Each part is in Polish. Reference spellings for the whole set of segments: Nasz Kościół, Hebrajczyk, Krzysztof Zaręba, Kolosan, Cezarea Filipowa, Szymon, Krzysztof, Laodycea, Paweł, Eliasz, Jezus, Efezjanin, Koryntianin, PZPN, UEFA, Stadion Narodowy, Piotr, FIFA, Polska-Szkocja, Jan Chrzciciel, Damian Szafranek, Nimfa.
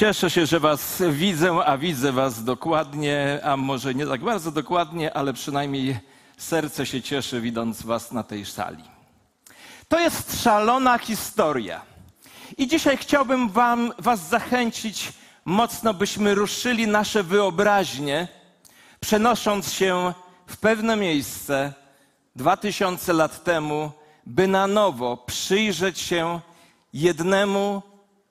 Cieszę się, że was widzę, a widzę was dokładnie, a może nie tak bardzo dokładnie, ale przynajmniej serce się cieszy, widząc was na tej sali. To jest szalona historia. I dzisiaj chciałbym was zachęcić mocno, byśmy ruszyli nasze wyobraźnie, przenosząc się w pewne miejsce 2000 lat temu, by na nowo przyjrzeć się jednemu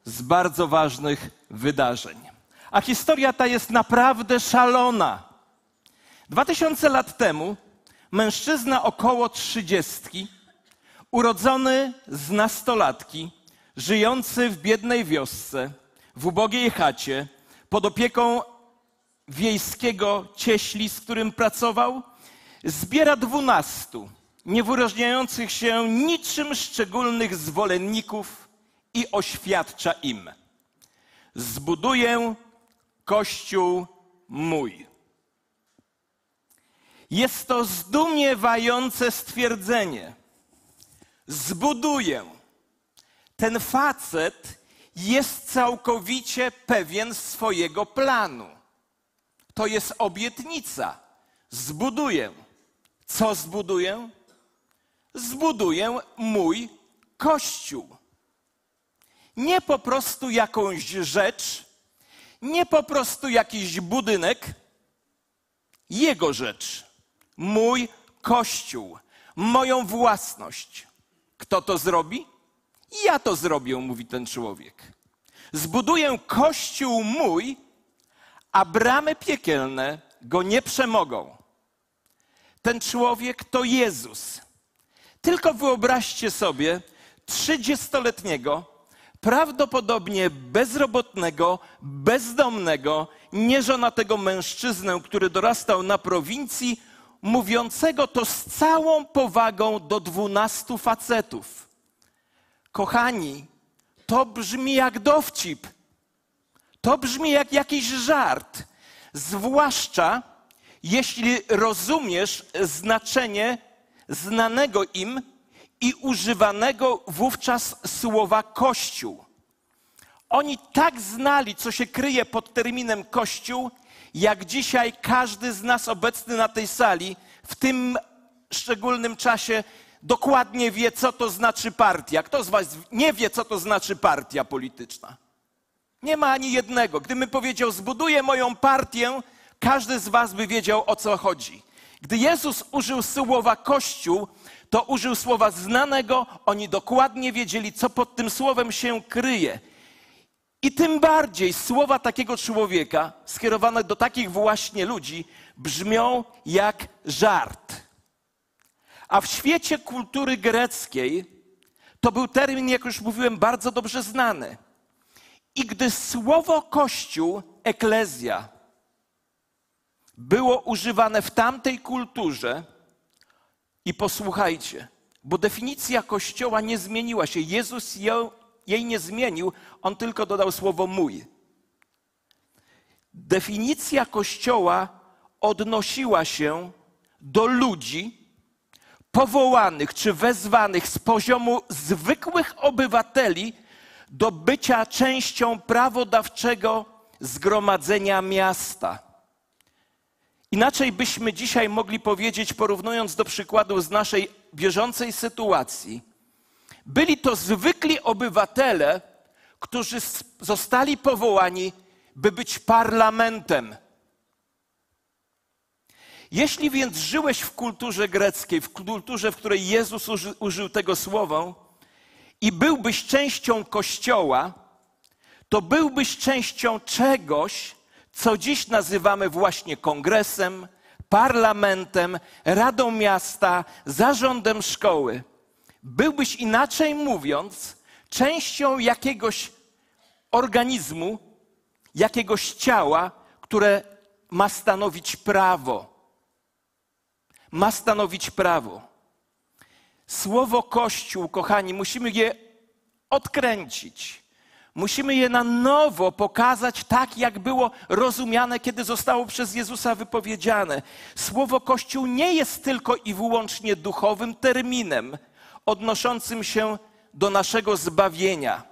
z bardzo ważnych wydarzeń. A historia ta jest naprawdę szalona. 2000 lat temu mężczyzna około 30, urodzony z nastolatki, żyjący w biednej wiosce, w ubogiej chacie, pod opieką wiejskiego cieśli, z którym pracował, zbiera 12 niewyróżniających się niczym szczególnych zwolenników i oświadcza im: zbuduję kościół mój. Jest to zdumiewające stwierdzenie. Zbuduję. Ten facet jest całkowicie pewien swojego planu. To jest obietnica. Zbuduję. Co zbuduję? Zbuduję mój kościół. Nie po prostu jakąś rzecz, nie po prostu jakiś budynek, jego rzecz, mój kościół, moją własność. Kto to zrobi? Ja to zrobię, mówi ten człowiek. Zbuduję kościół mój, a bramy piekielne go nie przemogą. Ten człowiek to Jezus. Tylko wyobraźcie sobie 30-letniego, prawdopodobnie bezrobotnego, bezdomnego, nieżonatego mężczyznę, który dorastał na prowincji, mówiącego to z całą powagą do 12 facetów. Kochani, to brzmi jak dowcip. To brzmi jak jakiś żart. Zwłaszcza jeśli rozumiesz znaczenie znanego im i używanego wówczas słowa kościół. Oni tak znali, co się kryje pod terminem kościół, jak dzisiaj każdy z nas obecny na tej sali w tym szczególnym czasie dokładnie wie, co to znaczy partia. Kto z was nie wie, co to znaczy partia polityczna? Nie ma ani jednego. Gdybym powiedział, zbuduję moją partię, każdy z was by wiedział, o co chodzi. Gdy Jezus użył słowa kościół, to użył słowa znanego, oni dokładnie wiedzieli, co pod tym słowem się kryje. I tym bardziej słowa takiego człowieka, skierowane do takich właśnie ludzi, brzmią jak żart. A w świecie kultury greckiej to był termin, jak już mówiłem, bardzo dobrze znany. I gdy słowo kościół, eklezja, było używane w tamtej kulturze, i posłuchajcie, bo definicja Kościoła nie zmieniła się. Jezus jej nie zmienił, on tylko dodał słowo mój. Definicja Kościoła odnosiła się do ludzi powołanych czy wezwanych z poziomu zwykłych obywateli do bycia częścią prawodawczego zgromadzenia miasta. Inaczej byśmy dzisiaj mogli powiedzieć, porównując do przykładu z naszej bieżącej sytuacji, byli to zwykli obywatele, którzy zostali powołani, by być parlamentem. Jeśli więc żyłeś w kulturze greckiej, w kulturze, w której Jezus użył tego słowa, i byłbyś częścią Kościoła, to byłbyś częścią czegoś, co dziś nazywamy właśnie kongresem, parlamentem, radą miasta, zarządem szkoły. Byłbyś, inaczej mówiąc, częścią jakiegoś organizmu, jakiegoś ciała, które ma stanowić prawo. Ma stanowić prawo. Słowo Kościół, kochani, musimy je odkręcić. Musimy je na nowo pokazać tak, jak było rozumiane, kiedy zostało przez Jezusa wypowiedziane. Słowo Kościół nie jest tylko i wyłącznie duchowym terminem odnoszącym się do naszego zbawienia.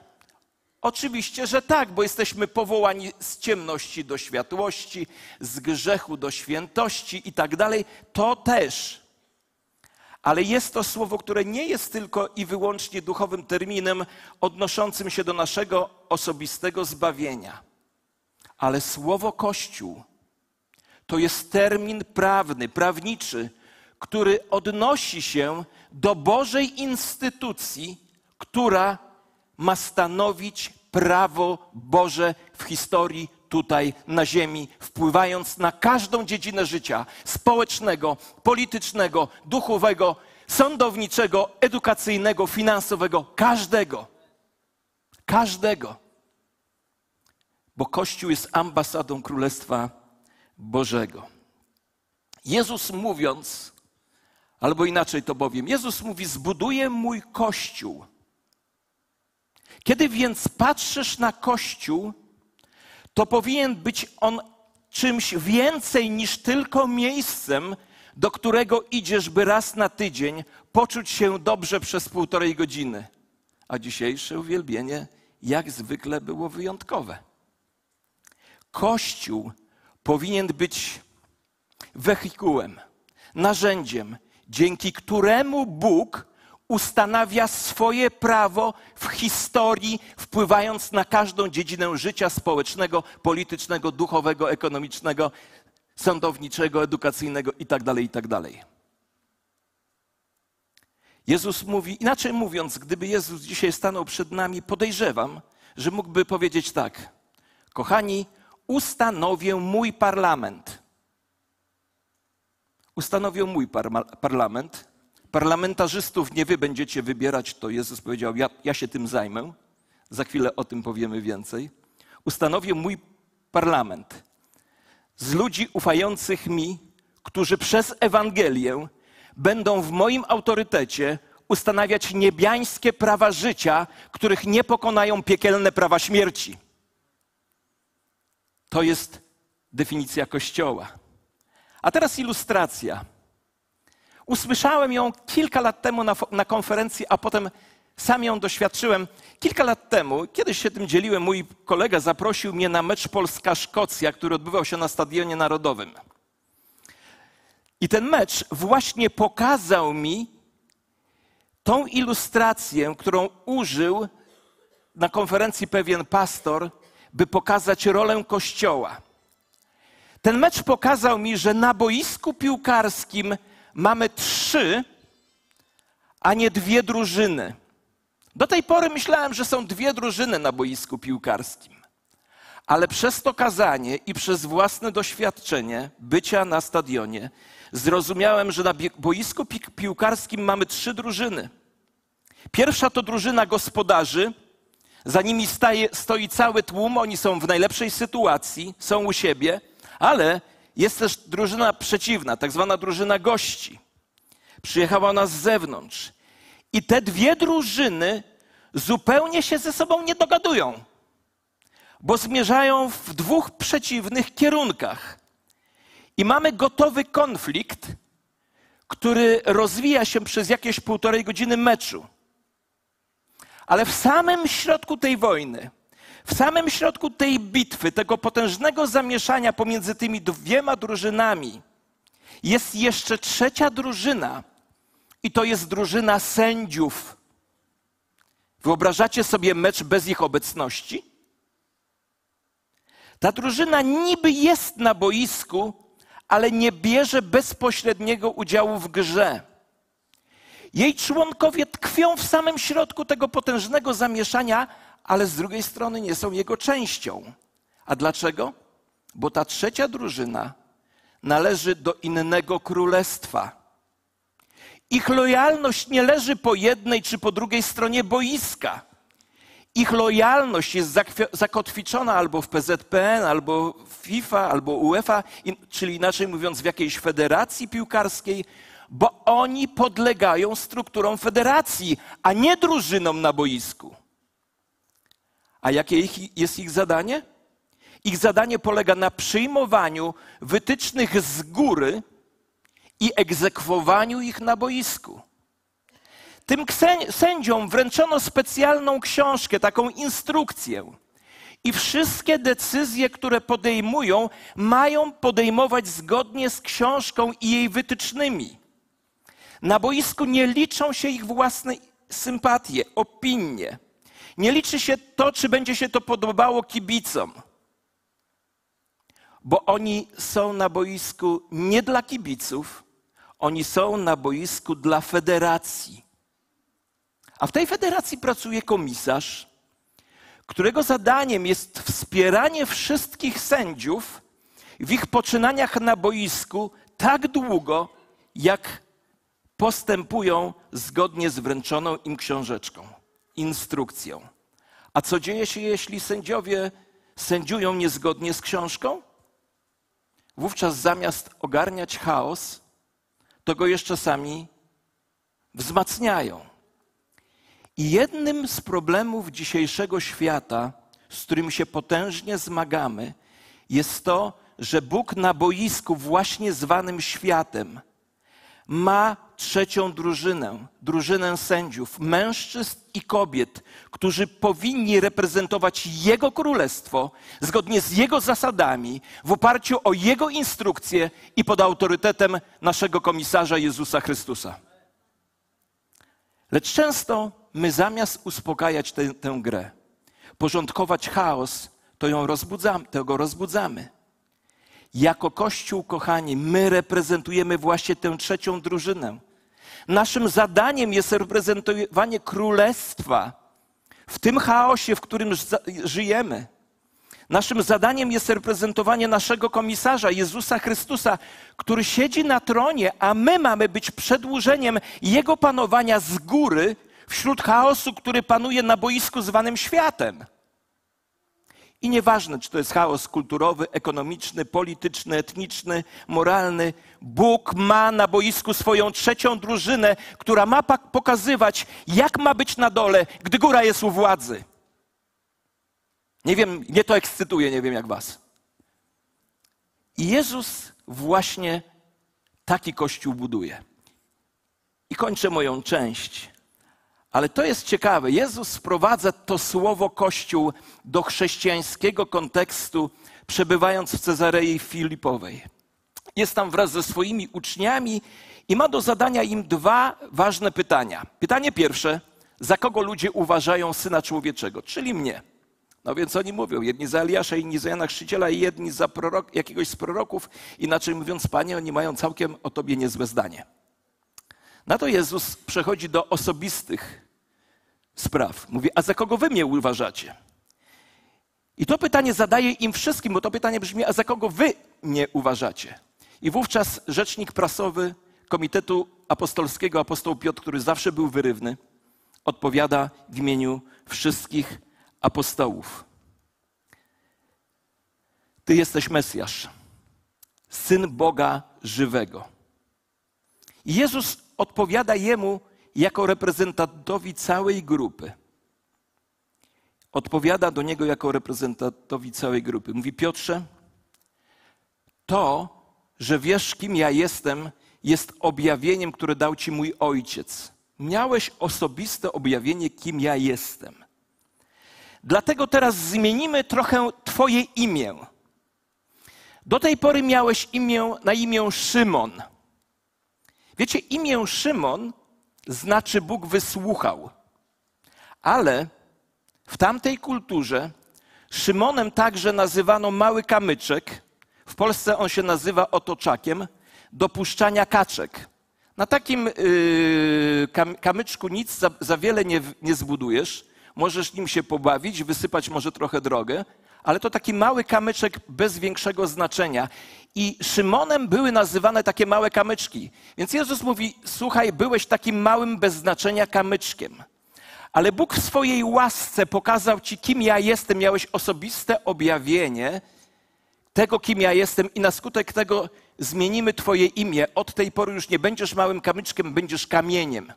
Oczywiście, że tak, bo jesteśmy powołani z ciemności do światłości, z grzechu do świętości i tak dalej. To też. Ale jest to słowo, które nie jest tylko i wyłącznie duchowym terminem odnoszącym się do naszego osobistego zbawienia. Ale słowo Kościół to jest termin prawny, prawniczy, który odnosi się do Bożej instytucji, która ma stanowić prawo Boże w historii tutaj na ziemi, wpływając na każdą dziedzinę życia społecznego, politycznego, duchowego, sądowniczego, edukacyjnego, finansowego, każdego. Bo Kościół jest ambasadą Królestwa Bożego. Jezus mówiąc, albo inaczej to bowiem, Jezus mówi, zbuduję mój Kościół. Kiedy więc patrzysz na Kościół, to powinien być on czymś więcej niż tylko miejscem, do którego idziesz, by raz na tydzień poczuć się dobrze przez 1,5 godziny. A dzisiejsze uwielbienie jak zwykle było wyjątkowe. Kościół powinien być wehikułem, narzędziem, dzięki któremu Bóg ustanawia swoje prawo w historii, wpływając na każdą dziedzinę życia społecznego, politycznego, duchowego, ekonomicznego, sądowniczego, edukacyjnego itd., itd. Jezus mówi, inaczej mówiąc, gdyby Jezus dzisiaj stanął przed nami, podejrzewam, że mógłby powiedzieć tak: kochani, ustanowię mój parlament. Ustanowię mój parlament. Parlamentarzystów nie wy będziecie wybierać, to Jezus powiedział, ja się tym zajmę. Za chwilę o tym powiemy więcej. Ustanowię mój parlament z ludzi ufających mi, którzy przez Ewangelię będą w moim autorytecie ustanawiać niebiańskie prawa życia, których nie pokonają piekielne prawa śmierci. To jest definicja Kościoła. A teraz ilustracja. Usłyszałem ją kilka lat temu na konferencji, a potem sam ją doświadczyłem. Kilka lat temu, kiedyś się tym dzieliłem, mój kolega zaprosił mnie na mecz Polska-Szkocja, który odbywał się na Stadionie Narodowym. I ten mecz właśnie pokazał mi tą ilustrację, którą użył na konferencji pewien pastor, by pokazać rolę Kościoła. Ten mecz pokazał mi, że na boisku piłkarskim mamy 3, a nie 2 drużyny. Do tej pory myślałem, że są 2 drużyny na boisku piłkarskim. Ale przez to kazanie i przez własne doświadczenie bycia na stadionie zrozumiałem, że na boisku piłkarskim mamy 3 drużyny. Pierwsza to drużyna gospodarzy. Za nimi stoi cały tłum, oni są w najlepszej sytuacji, są u siebie, ale jest też drużyna przeciwna, tak zwana drużyna gości. Przyjechała ona z zewnątrz. I te 2 drużyny zupełnie się ze sobą nie dogadują, bo zmierzają w 2 przeciwnych kierunkach. I mamy gotowy konflikt, który rozwija się przez jakieś 1,5 godziny meczu. Ale w samym środku tej wojny, w samym środku tej bitwy, tego potężnego zamieszania pomiędzy tymi 2 drużynami jest jeszcze 3 drużyna i to jest drużyna sędziów. Wyobrażacie sobie mecz bez ich obecności? Ta drużyna niby jest na boisku, ale nie bierze bezpośredniego udziału w grze. Jej członkowie tkwią w samym środku tego potężnego zamieszania, ale z drugiej strony nie są jego częścią. A dlaczego? Bo ta 3 drużyna należy do innego królestwa. Ich lojalność nie leży po jednej czy po drugiej stronie boiska. Ich lojalność jest zakotwiczona albo w PZPN, albo w FIFA, albo UEFA, czyli inaczej mówiąc w jakiejś federacji piłkarskiej, bo oni podlegają strukturom federacji, a nie drużynom na boisku. A jakie jest ich zadanie? Ich zadanie polega na przyjmowaniu wytycznych z góry i egzekwowaniu ich na boisku. Tym sędziom wręczono specjalną książkę, taką instrukcję. I wszystkie decyzje, które podejmują, mają podejmować zgodnie z książką i jej wytycznymi. Na boisku nie liczą się ich własne sympatie, opinie. Nie liczy się to, czy będzie się to podobało kibicom. Bo oni są na boisku nie dla kibiców, oni są na boisku dla federacji. A w tej federacji pracuje komisarz, którego zadaniem jest wspieranie wszystkich sędziów w ich poczynaniach na boisku tak długo, jak postępują zgodnie z wręczoną im książeczką, instrukcją. A co dzieje się, jeśli sędziowie sędziują niezgodnie z książką? Wówczas zamiast ogarniać chaos, to go jeszcze sami wzmacniają. I jednym z problemów dzisiejszego świata, z którym się potężnie zmagamy, jest to, że Bóg na boisku właśnie zwanym światem ma trzecią drużynę, drużynę sędziów, mężczyzn i kobiet, którzy powinni reprezentować Jego królestwo zgodnie z Jego zasadami, w oparciu o Jego instrukcje i pod autorytetem naszego komisarza Jezusa Chrystusa. Lecz często my zamiast uspokajać tę grę, porządkować chaos, to go rozbudzamy. Jako Kościół, kochani, my reprezentujemy właśnie tę trzecią drużynę. Naszym zadaniem jest reprezentowanie królestwa w tym chaosie, w którym żyjemy. Naszym zadaniem jest reprezentowanie naszego komisarza, Jezusa Chrystusa, który siedzi na tronie, a my mamy być przedłużeniem Jego panowania z góry wśród chaosu, który panuje na boisku zwanym światem. I nieważne, czy to jest chaos kulturowy, ekonomiczny, polityczny, etniczny, moralny, Bóg ma na boisku swoją trzecią drużynę, która ma pokazywać, jak ma być na dole, gdy góra jest u władzy. Nie wiem, mnie to ekscytuje, nie wiem jak was. I Jezus właśnie taki Kościół buduje. I kończę moją część. Ale to jest ciekawe. Jezus sprowadza to słowo Kościół do chrześcijańskiego kontekstu, przebywając w Cezarei Filipowej. Jest tam wraz ze swoimi uczniami i ma do zadania im dwa ważne pytania. Pytanie pierwsze, za kogo ludzie uważają Syna Człowieczego, czyli mnie. No więc oni mówią, jedni za Eliasza, inni za Jana Chrzciciela i jedni za jakiegoś z proroków. Inaczej mówiąc, Panie, oni mają całkiem o Tobie niezłe zdanie. Na to Jezus przechodzi do osobistych spraw. Mówi, a za kogo wy mnie uważacie? I to pytanie zadaje im wszystkim, bo to pytanie brzmi, a za kogo wy mnie uważacie? I wówczas rzecznik prasowy Komitetu Apostolskiego, apostoł Piotr, który zawsze był wyrywny, odpowiada w imieniu wszystkich apostołów. Ty jesteś Mesjasz, Syn Boga żywego. I Jezus odpowiada jemu jako reprezentantowi całej grupy. Odpowiada do niego jako reprezentantowi całej grupy. Mówi, Piotrze, to, że wiesz, kim ja jestem, jest objawieniem, które dał ci mój Ojciec. Miałeś osobiste objawienie, kim ja jestem. Dlatego teraz zmienimy trochę twoje imię. Do tej pory miałeś na imię Szymon. Wiecie, imię Szymon znaczy Bóg wysłuchał, ale w tamtej kulturze Szymonem także nazywano mały kamyczek, w Polsce on się nazywa otoczakiem, do puszczania kaczek. Na takim kamyczku nic za wiele nie zbudujesz, możesz nim się pobawić, wysypać może trochę drogę, ale to taki mały kamyczek bez większego znaczenia. I Szymonem były nazywane takie małe kamyczki. Więc Jezus mówi, słuchaj, byłeś takim małym, bez znaczenia kamyczkiem. Ale Bóg w swojej łasce pokazał ci, kim ja jestem. Miałeś osobiste objawienie tego, kim ja jestem i na skutek tego zmienimy twoje imię. Od tej pory już nie będziesz małym kamyczkiem, będziesz kamieniem,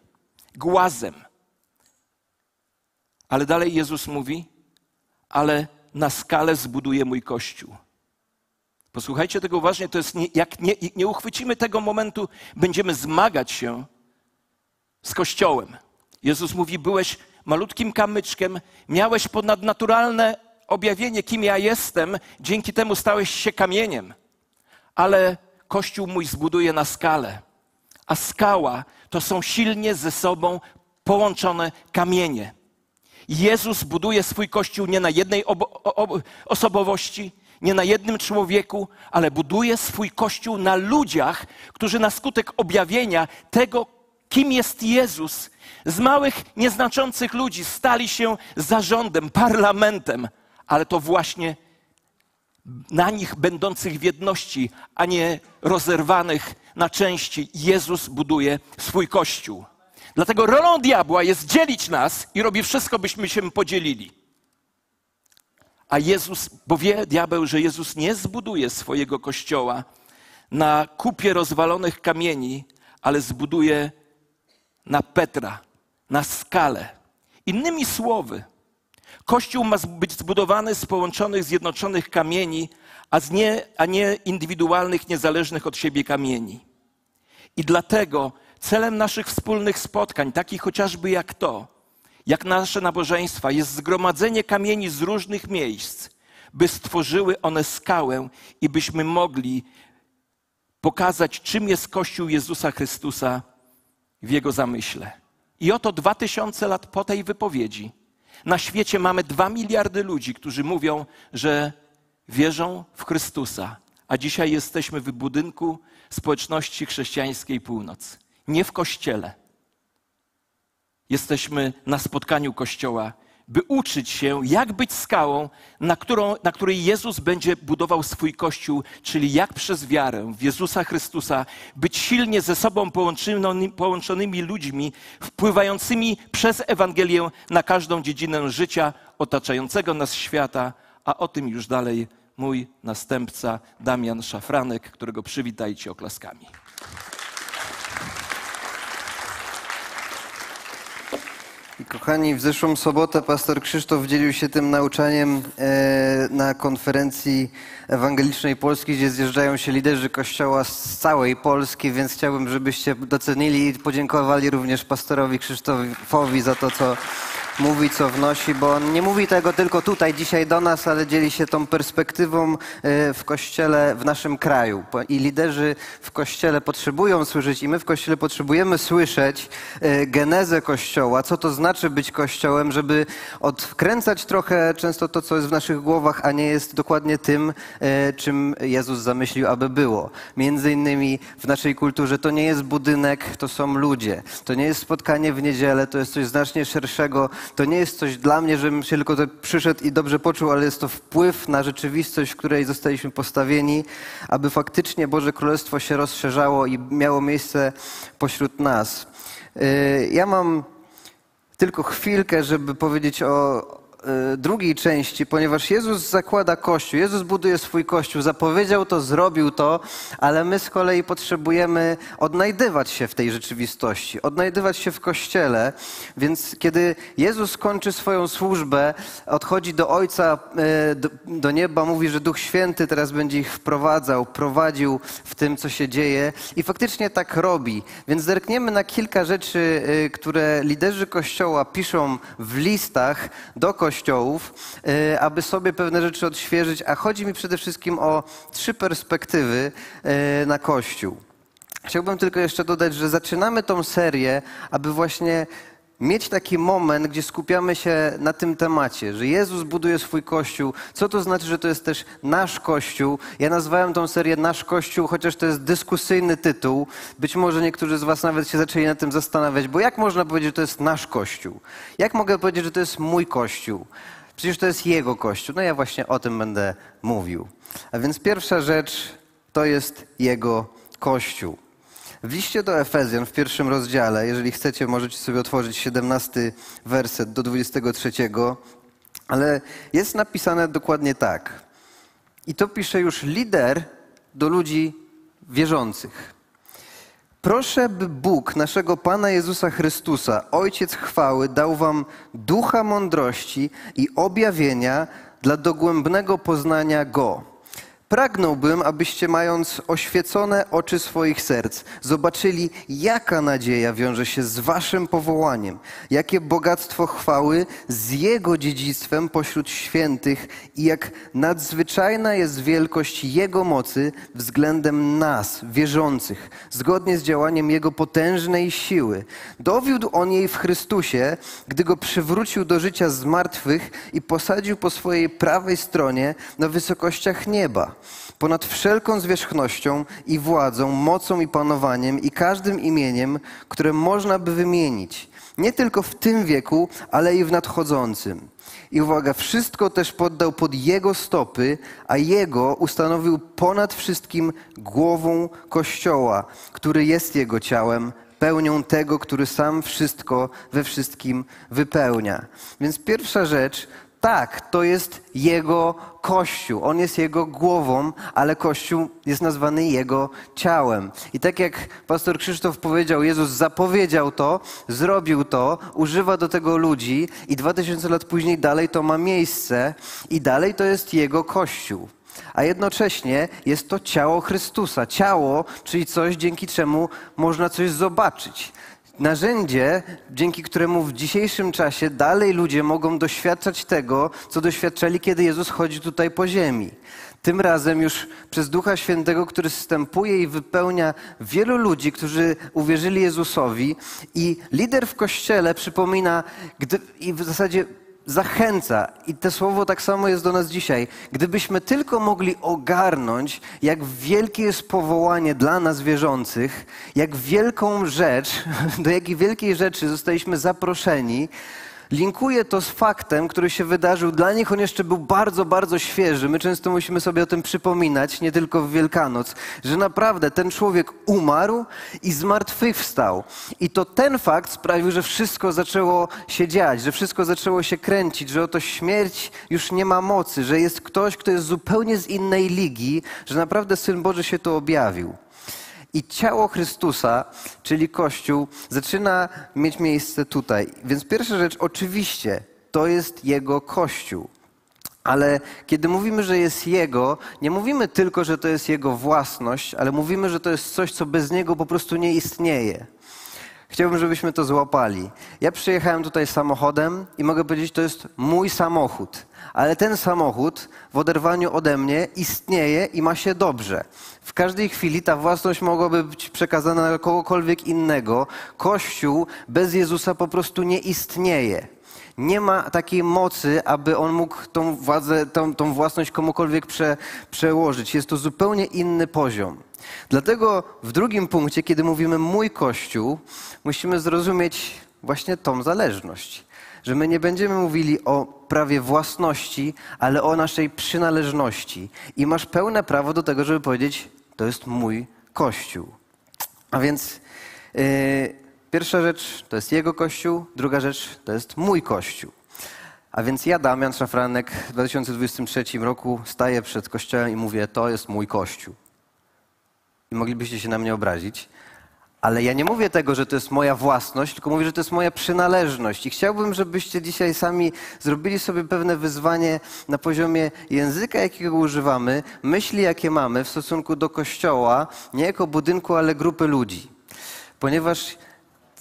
głazem. Ale dalej Jezus mówi, ale na skalę zbuduję mój Kościół. Posłuchajcie tego uważnie, to jest jak nie uchwycimy tego momentu, będziemy zmagać się z Kościołem. Jezus mówi, byłeś malutkim kamyczkiem, miałeś ponadnaturalne objawienie, kim ja jestem, dzięki temu stałeś się kamieniem. Ale Kościół mój zbuduje na skalę, a skała to są silnie ze sobą połączone kamienie. Jezus buduje swój Kościół nie na jednej osobowości, nie na jednym człowieku, ale buduje swój Kościół na ludziach, którzy na skutek objawienia tego, kim jest Jezus, z małych, nieznaczących ludzi stali się zarządem, parlamentem, ale to właśnie na nich będących w jedności, a nie rozerwanych na części. Jezus buduje swój Kościół. Dlatego rolą diabła jest dzielić nas i robi wszystko, byśmy się podzielili. A Jezus, bo wie diabeł, że Jezus nie zbuduje swojego Kościoła na kupie rozwalonych kamieni, ale zbuduje na Petra, na skalę. Innymi słowy, Kościół ma być zbudowany z połączonych, zjednoczonych kamieni, a nie indywidualnych, niezależnych od siebie kamieni. I dlatego celem naszych wspólnych spotkań, takich chociażby jak to, jak nasze nabożeństwa, jest zgromadzenie kamieni z różnych miejsc, by stworzyły one skałę i byśmy mogli pokazać, czym jest Kościół Jezusa Chrystusa w Jego zamyśle. I oto 2000 lat po tej wypowiedzi na świecie mamy 2 miliardy ludzi, którzy mówią, że wierzą w Chrystusa, a dzisiaj jesteśmy w budynku społeczności chrześcijańskiej Północ. Nie w Kościele. Jesteśmy na spotkaniu Kościoła, by uczyć się, jak być skałą, na której Jezus będzie budował swój Kościół, czyli jak przez wiarę w Jezusa Chrystusa być silnie ze sobą połączonymi ludźmi, wpływającymi przez Ewangelię na każdą dziedzinę życia otaczającego nas świata, a o tym już dalej mój następca Damian Szafranek, którego przywitajcie oklaskami. I kochani, w zeszłą sobotę pastor Krzysztof dzielił się tym nauczaniem na konferencji ewangelicznej Polski, gdzie zjeżdżają się liderzy Kościoła z całej Polski, więc chciałbym, żebyście docenili i podziękowali również pastorowi Krzysztofowi za to, co mówi, co wnosi, bo on nie mówi tego tylko tutaj, dzisiaj do nas, ale dzieli się tą perspektywą w Kościele w naszym kraju. I liderzy w Kościele potrzebują słyszeć i my w Kościele potrzebujemy słyszeć genezę Kościoła, co to znaczy być Kościołem, żeby odkręcać trochę często to, co jest w naszych głowach, a nie jest dokładnie tym, czym Jezus zamyślił, aby było. Między innymi w naszej kulturze to nie jest budynek, to są ludzie. To nie jest spotkanie w niedzielę, to jest coś znacznie szerszego. To nie jest coś dla mnie, żebym się tylko przyszedł i dobrze poczuł, ale jest to wpływ na rzeczywistość, w której zostaliśmy postawieni, aby faktycznie Boże Królestwo się rozszerzało i miało miejsce pośród nas. Ja mam tylko chwilkę, żeby powiedzieć o drugiej części, ponieważ Jezus zakłada Kościół, Jezus buduje swój Kościół, zapowiedział to, zrobił to, ale my z kolei potrzebujemy odnajdywać się w tej rzeczywistości, odnajdywać się w Kościele, więc kiedy Jezus kończy swoją służbę, odchodzi do Ojca, do nieba, mówi, że Duch Święty teraz będzie ich wprowadzał, prowadził w tym, co się dzieje i faktycznie tak robi, więc zerkniemy na kilka rzeczy, które liderzy Kościoła piszą w listach do Kościołów, aby sobie pewne rzeczy odświeżyć, a chodzi mi przede wszystkim o 3 perspektywy na Kościół. Chciałbym tylko jeszcze dodać, że zaczynamy tą serię, aby właśnie mieć taki moment, gdzie skupiamy się na tym temacie, że Jezus buduje swój Kościół. Co to znaczy, że to jest też nasz Kościół? Ja nazwałem tą serię Nasz Kościół, chociaż to jest dyskusyjny tytuł. Być może niektórzy z was nawet się zaczęli nad tym zastanawiać, bo jak można powiedzieć, że to jest nasz Kościół? Jak mogę powiedzieć, że to jest mój Kościół? Przecież to jest Jego Kościół. No ja właśnie o tym będę mówił. A więc pierwsza rzecz to jest Jego Kościół. W liście do Efezjan w 1 rozdziale, jeżeli chcecie, możecie sobie otworzyć 17 werset do 23, ale jest napisane dokładnie tak. I to pisze już lider do ludzi wierzących. Proszę, by Bóg naszego Pana Jezusa Chrystusa, Ojciec chwały, dał wam ducha mądrości i objawienia dla dogłębnego poznania Go. Pragnąłbym, abyście mając oświecone oczy swoich serc, zobaczyli, jaka nadzieja wiąże się z waszym powołaniem, jakie bogactwo chwały z Jego dziedzictwem pośród świętych i jak nadzwyczajna jest wielkość Jego mocy względem nas, wierzących, zgodnie z działaniem Jego potężnej siły. Dowiódł On jej w Chrystusie, gdy Go przywrócił do życia z martwych i posadził po swojej prawej stronie na wysokościach nieba. Ponad wszelką zwierzchnością i władzą, mocą i panowaniem i każdym imieniem, które można by wymienić. Nie tylko w tym wieku, ale i w nadchodzącym. I uwaga, wszystko też poddał pod Jego stopy, a Jego ustanowił ponad wszystkim głową Kościoła, który jest Jego ciałem, pełnią tego, który sam wszystko we wszystkim wypełnia. Więc pierwsza rzecz. Tak, to jest Jego Kościół. On jest Jego głową, ale Kościół jest nazwany Jego ciałem. I tak jak pastor Krzysztof powiedział, Jezus zapowiedział to, zrobił to, używa do tego ludzi i 2000 lat później dalej to ma miejsce i dalej to jest Jego Kościół. A jednocześnie jest to ciało Chrystusa. Ciało, czyli coś, dzięki czemu można coś zobaczyć. Narzędzie, dzięki któremu w dzisiejszym czasie dalej ludzie mogą doświadczać tego, co doświadczali, kiedy Jezus chodził tutaj po ziemi. Tym razem już przez Ducha Świętego, który wstępuje i wypełnia wielu ludzi, którzy uwierzyli Jezusowi. I lider w Kościele przypomina i w zasadzie zachęca. I to słowo tak samo jest do nas dzisiaj. Gdybyśmy tylko mogli ogarnąć, jak wielkie jest powołanie dla nas wierzących, jak wielką rzecz, do jakiej wielkiej rzeczy zostaliśmy zaproszeni, linkuje to z faktem, który się wydarzył. Dla nich on jeszcze był bardzo, bardzo świeży. My często musimy sobie o tym przypominać, nie tylko w Wielkanoc, że naprawdę ten człowiek umarł i zmartwychwstał. I to ten fakt sprawił, że wszystko zaczęło się dziać, że wszystko zaczęło się kręcić, że oto śmierć już nie ma mocy, że jest ktoś, kto jest zupełnie z innej ligi, że naprawdę Syn Boży się to objawił. I ciało Chrystusa, czyli Kościół, zaczyna mieć miejsce tutaj. Więc pierwsza rzecz, oczywiście, to jest Jego Kościół. Ale kiedy mówimy, że jest Jego, nie mówimy tylko, że to jest Jego własność, ale mówimy, że to jest coś, co bez Niego po prostu nie istnieje. Chciałbym, żebyśmy to złapali. Ja przyjechałem tutaj samochodem i mogę powiedzieć, to jest mój samochód. Ale ten samochód w oderwaniu ode mnie istnieje i ma się dobrze. W każdej chwili ta własność mogłaby być przekazana na kogokolwiek innego. Kościół bez Jezusa po prostu nie istnieje. Nie ma takiej mocy, aby on mógł tą władzę, tą własność komukolwiek przełożyć. Jest to zupełnie inny poziom. Dlatego w drugim punkcie, kiedy mówimy mój Kościół, musimy zrozumieć właśnie tą zależność. Że my nie będziemy mówili o prawie własności, ale o naszej przynależności. I masz pełne prawo do tego, żeby powiedzieć, to jest mój Kościół. A więc pierwsza rzecz to jest Jego Kościół, druga rzecz to jest mój Kościół. A więc ja, Damian Szafranek, w 2023 roku staję przed Kościołem i mówię, to jest mój Kościół. I moglibyście się na mnie obrazić. Ale ja nie mówię tego, że to jest moja własność, tylko mówię, że to jest moja przynależność. I chciałbym, żebyście dzisiaj sami zrobili sobie pewne wyzwanie na poziomie języka, jakiego używamy, myśli, jakie mamy w stosunku do Kościoła, nie jako budynku, ale grupy ludzi. Ponieważ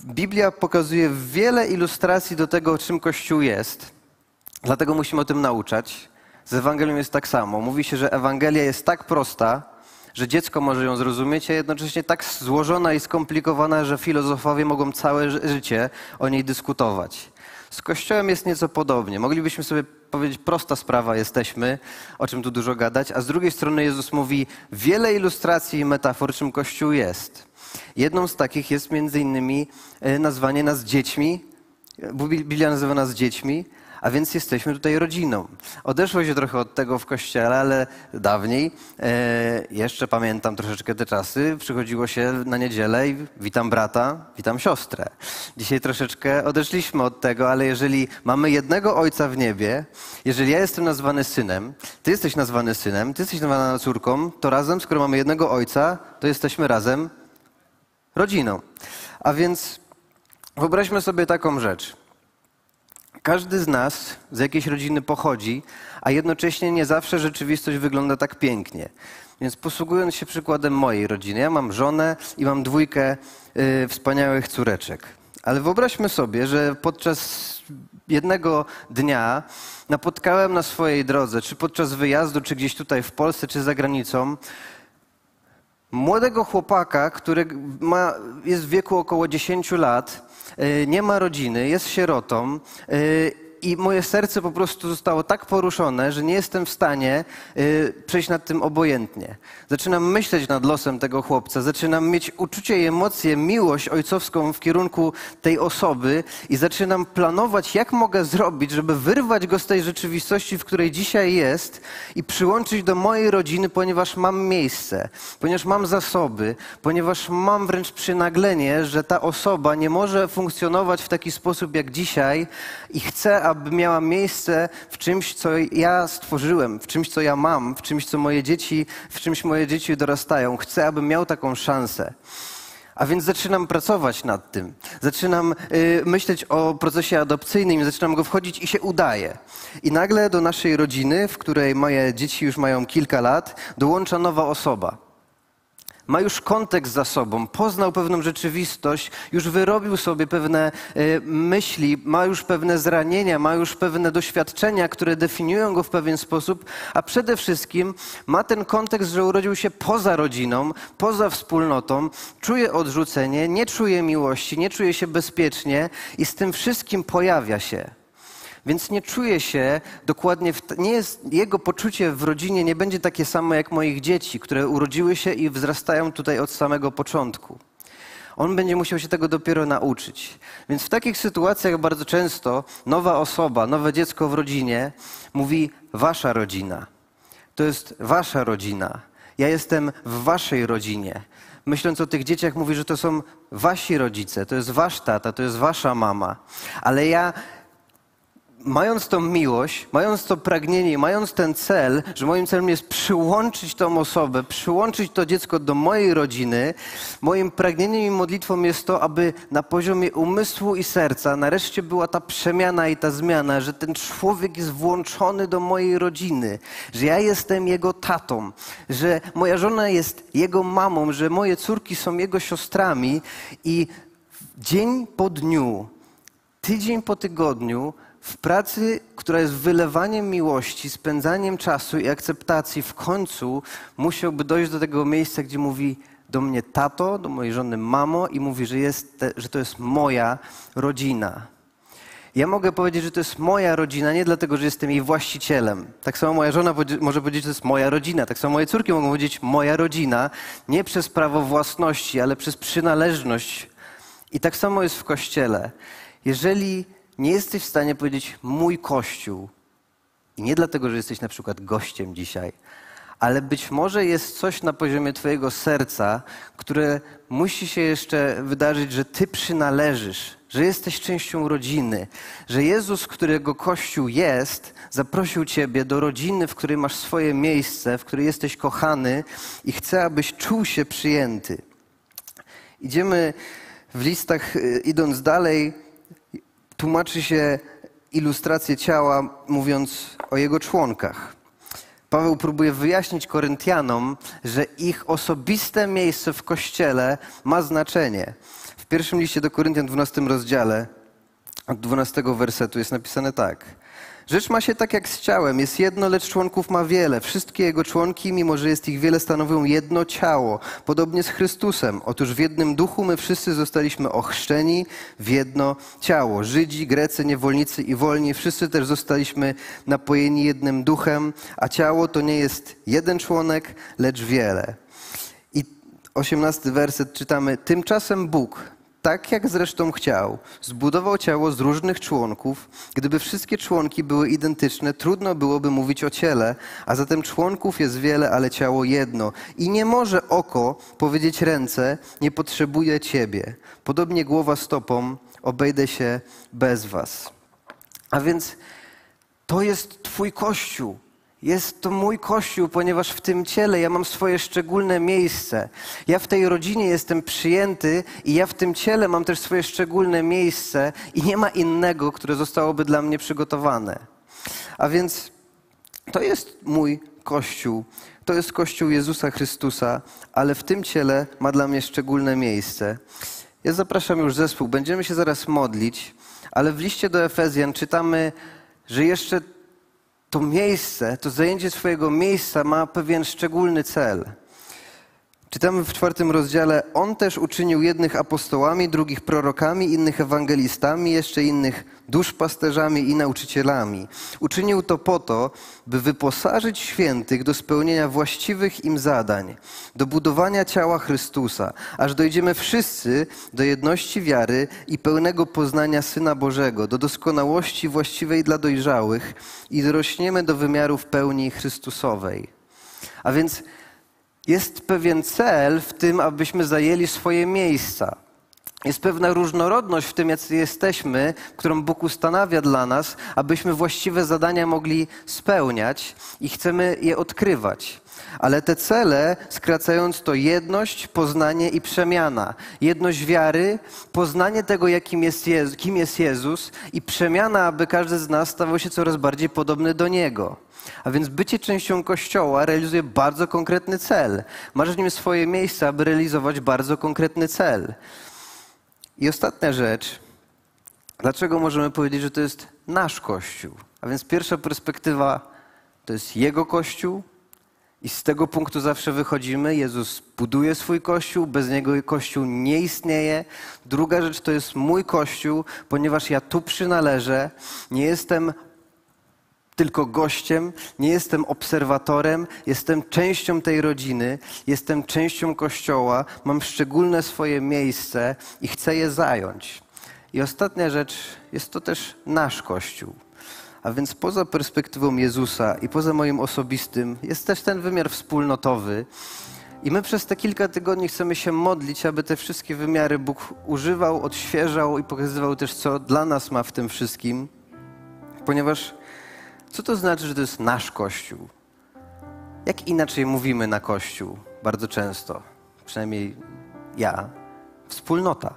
Biblia pokazuje wiele ilustracji do tego, czym Kościół jest. Dlatego musimy o tym nauczać. Z Ewangelią jest tak samo. Mówi się, że Ewangelia jest tak prosta, że dziecko może ją zrozumieć, a jednocześnie tak złożona i skomplikowana, że filozofowie mogą całe życie o niej dyskutować. Z Kościołem jest nieco podobnie. Moglibyśmy sobie powiedzieć, prosta sprawa jesteśmy, o czym tu dużo gadać, a z drugiej strony Jezus mówi wiele ilustracji i metafor, czym Kościół jest. Jedną z takich jest między innymi nazwanie nas dziećmi, bo Biblia nazywa nas dziećmi, a więc jesteśmy tutaj rodziną. Odeszło się trochę od tego w Kościele, ale dawniej, jeszcze pamiętam troszeczkę te czasy, przychodziło się na niedzielę i witam brata, witam siostrę. Dzisiaj troszeczkę odeszliśmy od tego, ale jeżeli mamy jednego Ojca w niebie, jeżeli ja jestem nazwany synem, ty jesteś nazwany synem, ty jesteś nazwana córką, to razem, skoro mamy jednego Ojca, to jesteśmy razem rodziną. A więc wyobraźmy sobie taką rzecz. Każdy z nas z jakiejś rodziny pochodzi, a jednocześnie nie zawsze rzeczywistość wygląda tak pięknie. Więc posługując się przykładem mojej rodziny, ja mam żonę i mam dwójkę wspaniałych córeczek. Ale wyobraźmy sobie, że podczas jednego dnia napotkałem na swojej drodze, czy podczas wyjazdu, czy gdzieś tutaj w Polsce, czy za granicą, młodego chłopaka, który jest w wieku około 10 lat, nie ma rodziny, jest sierotą i moje serce po prostu zostało tak poruszone, że nie jestem w stanie przejść nad tym obojętnie. Zaczynam myśleć nad losem tego chłopca, zaczynam mieć uczucie i emocje, miłość ojcowską w kierunku tej osoby i zaczynam planować, jak mogę zrobić, żeby wyrwać go z tej rzeczywistości, w której dzisiaj jest i przyłączyć do mojej rodziny, ponieważ mam miejsce, ponieważ mam zasoby, ponieważ mam wręcz przynaglenie, że ta osoba nie może funkcjonować w taki sposób jak dzisiaj i chcę, aby miała miejsce w czymś, co ja stworzyłem, w czymś, co ja mam, w czymś, co moje dzieci, w czymś moje dzieci dorastają. Chcę, aby miał taką szansę. A więc zaczynam pracować nad tym. Zaczynam myśleć o procesie adopcyjnym, zaczynam go wchodzić i się udaje. I nagle do naszej rodziny, w której moje dzieci już mają kilka lat, dołącza nowa osoba. Ma już kontekst za sobą, poznał pewną rzeczywistość, już wyrobił sobie pewne myśli, ma już pewne zranienia, ma już pewne doświadczenia, które definiują go w pewien sposób, a przede wszystkim ma ten kontekst, że urodził się poza rodziną, poza wspólnotą, czuje odrzucenie, nie czuje miłości, nie czuje się bezpiecznie i z tym wszystkim pojawia się. Więc nie czuje się dokładnie, jego poczucie w rodzinie nie będzie takie samo jak moich dzieci, które urodziły się i wzrastają tutaj od samego początku. On będzie musiał się tego dopiero nauczyć. Więc w takich sytuacjach bardzo często nowa osoba, nowe dziecko w rodzinie mówi: wasza rodzina, to jest wasza rodzina, ja jestem w waszej rodzinie. Myśląc o tych dzieciach mówi, że to są wasi rodzice, to jest wasz tata, to jest wasza mama, ale ja... Mając tą miłość, mając to pragnienie, mając ten cel, że moim celem jest przyłączyć tą osobę, przyłączyć to dziecko do mojej rodziny, moim pragnieniem i modlitwą jest to, aby na poziomie umysłu i serca nareszcie była ta przemiana i ta zmiana, że ten człowiek jest włączony do mojej rodziny, że ja jestem jego tatą, że moja żona jest jego mamą, że moje córki są jego siostrami i dzień po dniu, tydzień po tygodniu, w pracy, która jest wylewaniem miłości, spędzaniem czasu i akceptacji, w końcu musiałby dojść do tego miejsca, gdzie mówi do mnie tato, do mojej żony mamo i mówi, że to jest moja rodzina. Ja mogę powiedzieć, że to jest moja rodzina, nie dlatego, że jestem jej właścicielem. Tak samo moja żona może powiedzieć, że to jest moja rodzina. Tak samo moje córki mogą powiedzieć moja rodzina, nie przez prawo własności, ale przez przynależność. I tak samo jest w Kościele. Jeżeli nie jesteś w stanie powiedzieć mój Kościół. I nie dlatego, że jesteś na przykład gościem dzisiaj, ale być może jest coś na poziomie twojego serca, które musi się jeszcze wydarzyć, że ty przynależysz, że jesteś częścią rodziny, że Jezus, którego Kościół jest, zaprosił ciebie do rodziny, w której masz swoje miejsce, w której jesteś kochany i chce, abyś czuł się przyjęty. Idziemy w listach, idąc dalej, tłumaczy się ilustrację ciała, mówiąc o jego członkach. Paweł próbuje wyjaśnić Koryntianom, że ich osobiste miejsce w Kościele ma znaczenie. W pierwszym liście do Koryntian, 12 rozdziale, od 12 wersetu jest napisane tak. Rzecz ma się tak jak z ciałem, jest jedno, lecz członków ma wiele. Wszystkie jego członki, mimo że jest ich wiele, stanowią jedno ciało, podobnie z Chrystusem. Otóż w jednym duchu my wszyscy zostaliśmy ochrzczeni w jedno ciało. Żydzi, Grecy, niewolnicy i wolni, wszyscy też zostaliśmy napojeni jednym duchem, a ciało to nie jest jeden członek, lecz wiele. I 18 werset czytamy, tymczasem Bóg... Tak jak zresztą chciał, zbudował ciało z różnych członków. Gdyby wszystkie członki były identyczne, trudno byłoby mówić o ciele, a zatem członków jest wiele, ale ciało jedno. I nie może oko powiedzieć ręce, nie potrzebuję ciebie. Podobnie głowa stopom, obejdę się bez was. A więc to jest twój Kościół. Jest to mój Kościół, ponieważ w tym ciele ja mam swoje szczególne miejsce. Ja w tej rodzinie jestem przyjęty i ja w tym ciele mam też swoje szczególne miejsce i nie ma innego, które zostałoby dla mnie przygotowane. A więc to jest mój Kościół. To jest Kościół Jezusa Chrystusa, ale w tym ciele ma dla mnie szczególne miejsce. Ja zapraszam już zespół. Będziemy się zaraz modlić, ale w liście do Efezjan czytamy, że jeszcze to miejsce, to zajęcie swojego miejsca ma pewien szczególny cel. Czytamy w 4 rozdziale: On też uczynił jednych apostołami, drugich prorokami, innych ewangelistami, jeszcze innych duszpasterzami i nauczycielami. Uczynił to po to, by wyposażyć świętych do spełnienia właściwych im zadań, do budowania ciała Chrystusa, aż dojdziemy wszyscy do jedności wiary i pełnego poznania Syna Bożego, do doskonałości właściwej dla dojrzałych i dorośniemy do wymiarów pełni Chrystusowej. A więc jest pewien cel w tym, abyśmy zajęli swoje miejsca. Jest pewna różnorodność w tym, jacy jesteśmy, którą Bóg ustanawia dla nas, abyśmy właściwe zadania mogli spełniać i chcemy je odkrywać. Ale te cele, skracając to, jedność, poznanie i przemiana. Jedność wiary, poznanie tego, kim jest Jezus i przemiana, aby każdy z nas stawał się coraz bardziej podobny do Niego. A więc bycie częścią Kościoła realizuje bardzo konkretny cel. Masz w nim swoje miejsce, aby realizować bardzo konkretny cel. I ostatnia rzecz. Dlaczego możemy powiedzieć, że to jest nasz Kościół? A więc pierwsza perspektywa to jest Jego Kościół. I z tego punktu zawsze wychodzimy. Jezus buduje swój Kościół, bez Niego Kościół nie istnieje. Druga rzecz to jest mój Kościół, ponieważ ja tu przynależę. Nie jestem tylko gościem, nie jestem obserwatorem, jestem częścią tej rodziny, jestem częścią Kościoła, mam szczególne swoje miejsce i chcę je zająć. I ostatnia rzecz, jest to też nasz Kościół. A więc poza perspektywą Jezusa i poza moim osobistym jest też ten wymiar wspólnotowy. I my przez te kilka tygodni chcemy się modlić, aby te wszystkie wymiary Bóg używał, odświeżał i pokazywał też, co dla nas ma w tym wszystkim. Ponieważ co to znaczy, że to jest nasz Kościół? Jak inaczej mówimy na Kościół bardzo często, przynajmniej ja? Wspólnota.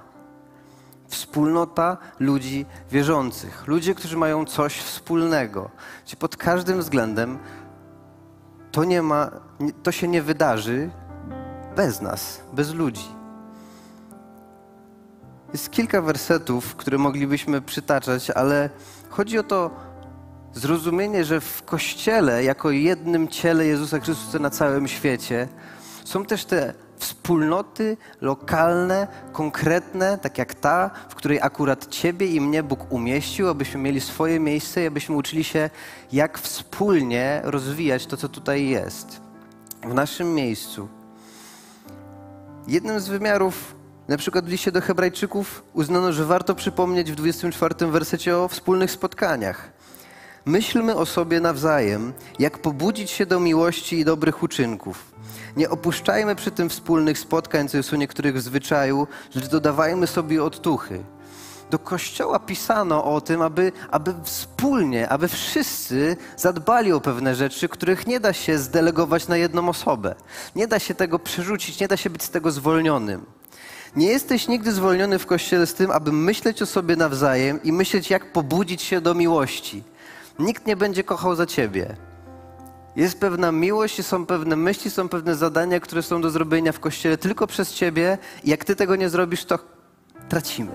Wspólnota ludzi wierzących. Ludzie, którzy mają coś wspólnego. Czyli pod każdym względem to się nie wydarzy bez nas, bez ludzi. Jest kilka wersetów, które moglibyśmy przytaczać, ale chodzi o to zrozumienie, że w Kościele, jako jednym ciele Jezusa Chrystusa na całym świecie, są też te wspólnoty lokalne, konkretne, tak jak ta, w której akurat Ciebie i mnie Bóg umieścił, abyśmy mieli swoje miejsce i abyśmy uczyli się, jak wspólnie rozwijać to, co tutaj jest, w naszym miejscu. Jednym z wymiarów, na przykład w liście do Hebrajczyków, uznano, że warto przypomnieć w 24 wersecie o wspólnych spotkaniach. Myślmy o sobie nawzajem, jak pobudzić się do miłości i dobrych uczynków. Nie opuszczajmy przy tym wspólnych spotkań, co jest u niektórych w zwyczaju, lecz dodawajmy sobie odtuchy. Do Kościoła pisano o tym, aby wspólnie, aby wszyscy zadbali o pewne rzeczy, których nie da się zdelegować na jedną osobę. Nie da się tego przerzucić, nie da się być z tego zwolnionym. Nie jesteś nigdy zwolniony w Kościele z tym, aby myśleć o sobie nawzajem i myśleć, jak pobudzić się do miłości. Nikt nie będzie kochał za ciebie. Jest pewna miłość, są pewne myśli, są pewne zadania, które są do zrobienia w Kościele tylko przez ciebie. I jak ty tego nie zrobisz, to tracimy.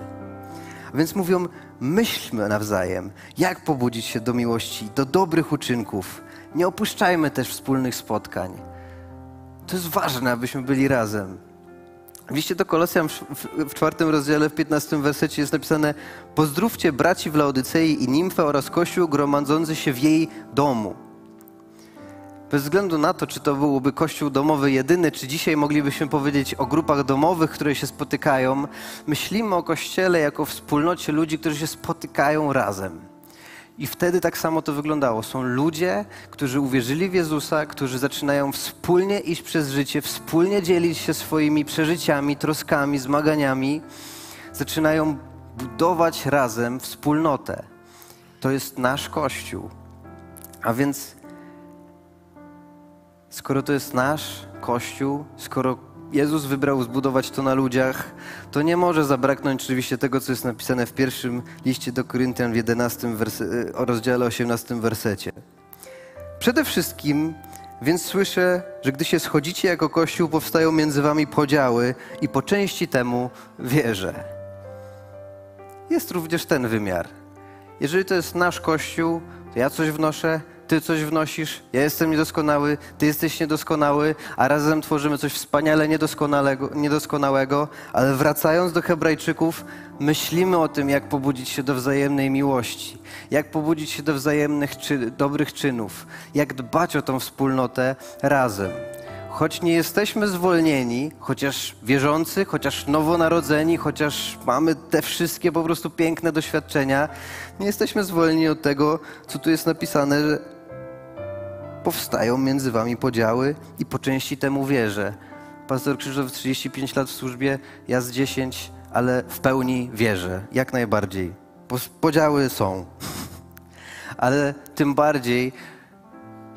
A więc mówią, myślmy nawzajem, jak pobudzić się do miłości, do dobrych uczynków. Nie opuszczajmy też wspólnych spotkań. To jest ważne, abyśmy byli razem. W liście do Kolosjan w 4 rozdziale, w 15 wersecie jest napisane: Pozdrówcie braci w Laodycei i Nimfę oraz Kościół gromadzący się w jej domu. Bez względu na to, czy to byłby Kościół domowy jedyny, czy dzisiaj moglibyśmy powiedzieć o grupach domowych, które się spotykają, myślimy o Kościele jako wspólnocie ludzi, którzy się spotykają razem. I wtedy tak samo to wyglądało. Są ludzie, którzy uwierzyli w Jezusa, którzy zaczynają wspólnie iść przez życie, wspólnie dzielić się swoimi przeżyciami, troskami, zmaganiami. Zaczynają budować razem wspólnotę. To jest nasz Kościół. A więc Skoro to jest nasz Kościół, skoro Jezus wybrał zbudować to na ludziach, to nie może zabraknąć oczywiście tego, co jest napisane w pierwszym liście do Koryntian w 11 rozdziale 18 wersecie. Przede wszystkim więc słyszę, że gdy się schodzicie jako Kościół, powstają między wami podziały i po części temu wierzę. Jest również ten wymiar. Jeżeli to jest nasz Kościół, to ja coś wnoszę, ty coś wnosisz, ja jestem niedoskonały, ty jesteś niedoskonały, a razem tworzymy coś wspaniale niedoskonałego, ale wracając do Hebrajczyków, myślimy o tym, jak pobudzić się do wzajemnej miłości, jak pobudzić się do wzajemnych dobrych czynów, jak dbać o tą wspólnotę razem. Choć nie jesteśmy zwolnieni, chociaż wierzący, chociaż nowonarodzeni, chociaż mamy te wszystkie po prostu piękne doświadczenia, nie jesteśmy zwolnieni od tego, co tu jest napisane, że powstają między wami podziały i po części temu wierzę. Pastor Krzysztof 35 lat w służbie, ja z 10, ale w pełni wierzę, jak najbardziej. Podziały są, ale tym bardziej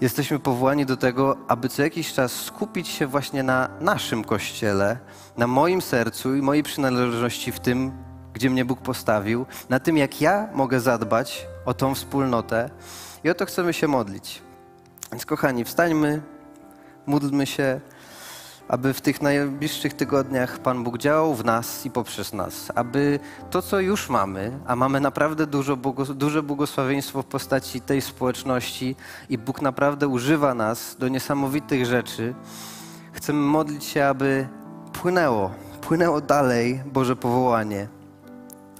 jesteśmy powołani do tego, aby co jakiś czas skupić się właśnie na naszym Kościele, na moim sercu i mojej przynależności w tym, gdzie mnie Bóg postawił, na tym, jak ja mogę zadbać o tą wspólnotę i o to chcemy się modlić. Więc kochani, wstańmy, módlmy się, aby w tych najbliższych tygodniach Pan Bóg działał w nas i poprzez nas, aby to, co już mamy, a mamy naprawdę duże błogosławieństwo w postaci tej społeczności i Bóg naprawdę używa nas do niesamowitych rzeczy, chcemy modlić się, aby płynęło dalej Boże powołanie.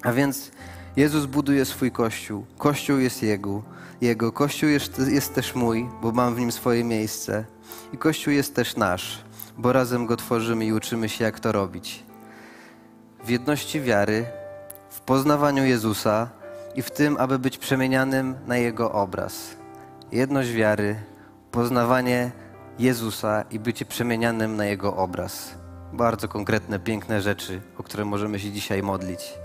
A więc Jezus buduje swój Kościół, Kościół jest Jego, Kościół jest też mój, bo mam w nim swoje miejsce i Kościół jest też nasz, bo razem go tworzymy i uczymy się, jak to robić. W jedności wiary, w poznawaniu Jezusa i w tym, aby być przemienianym na Jego obraz. Jedność wiary, poznawanie Jezusa i bycie przemienianym na Jego obraz. Bardzo konkretne, piękne rzeczy, o które możemy się dzisiaj modlić.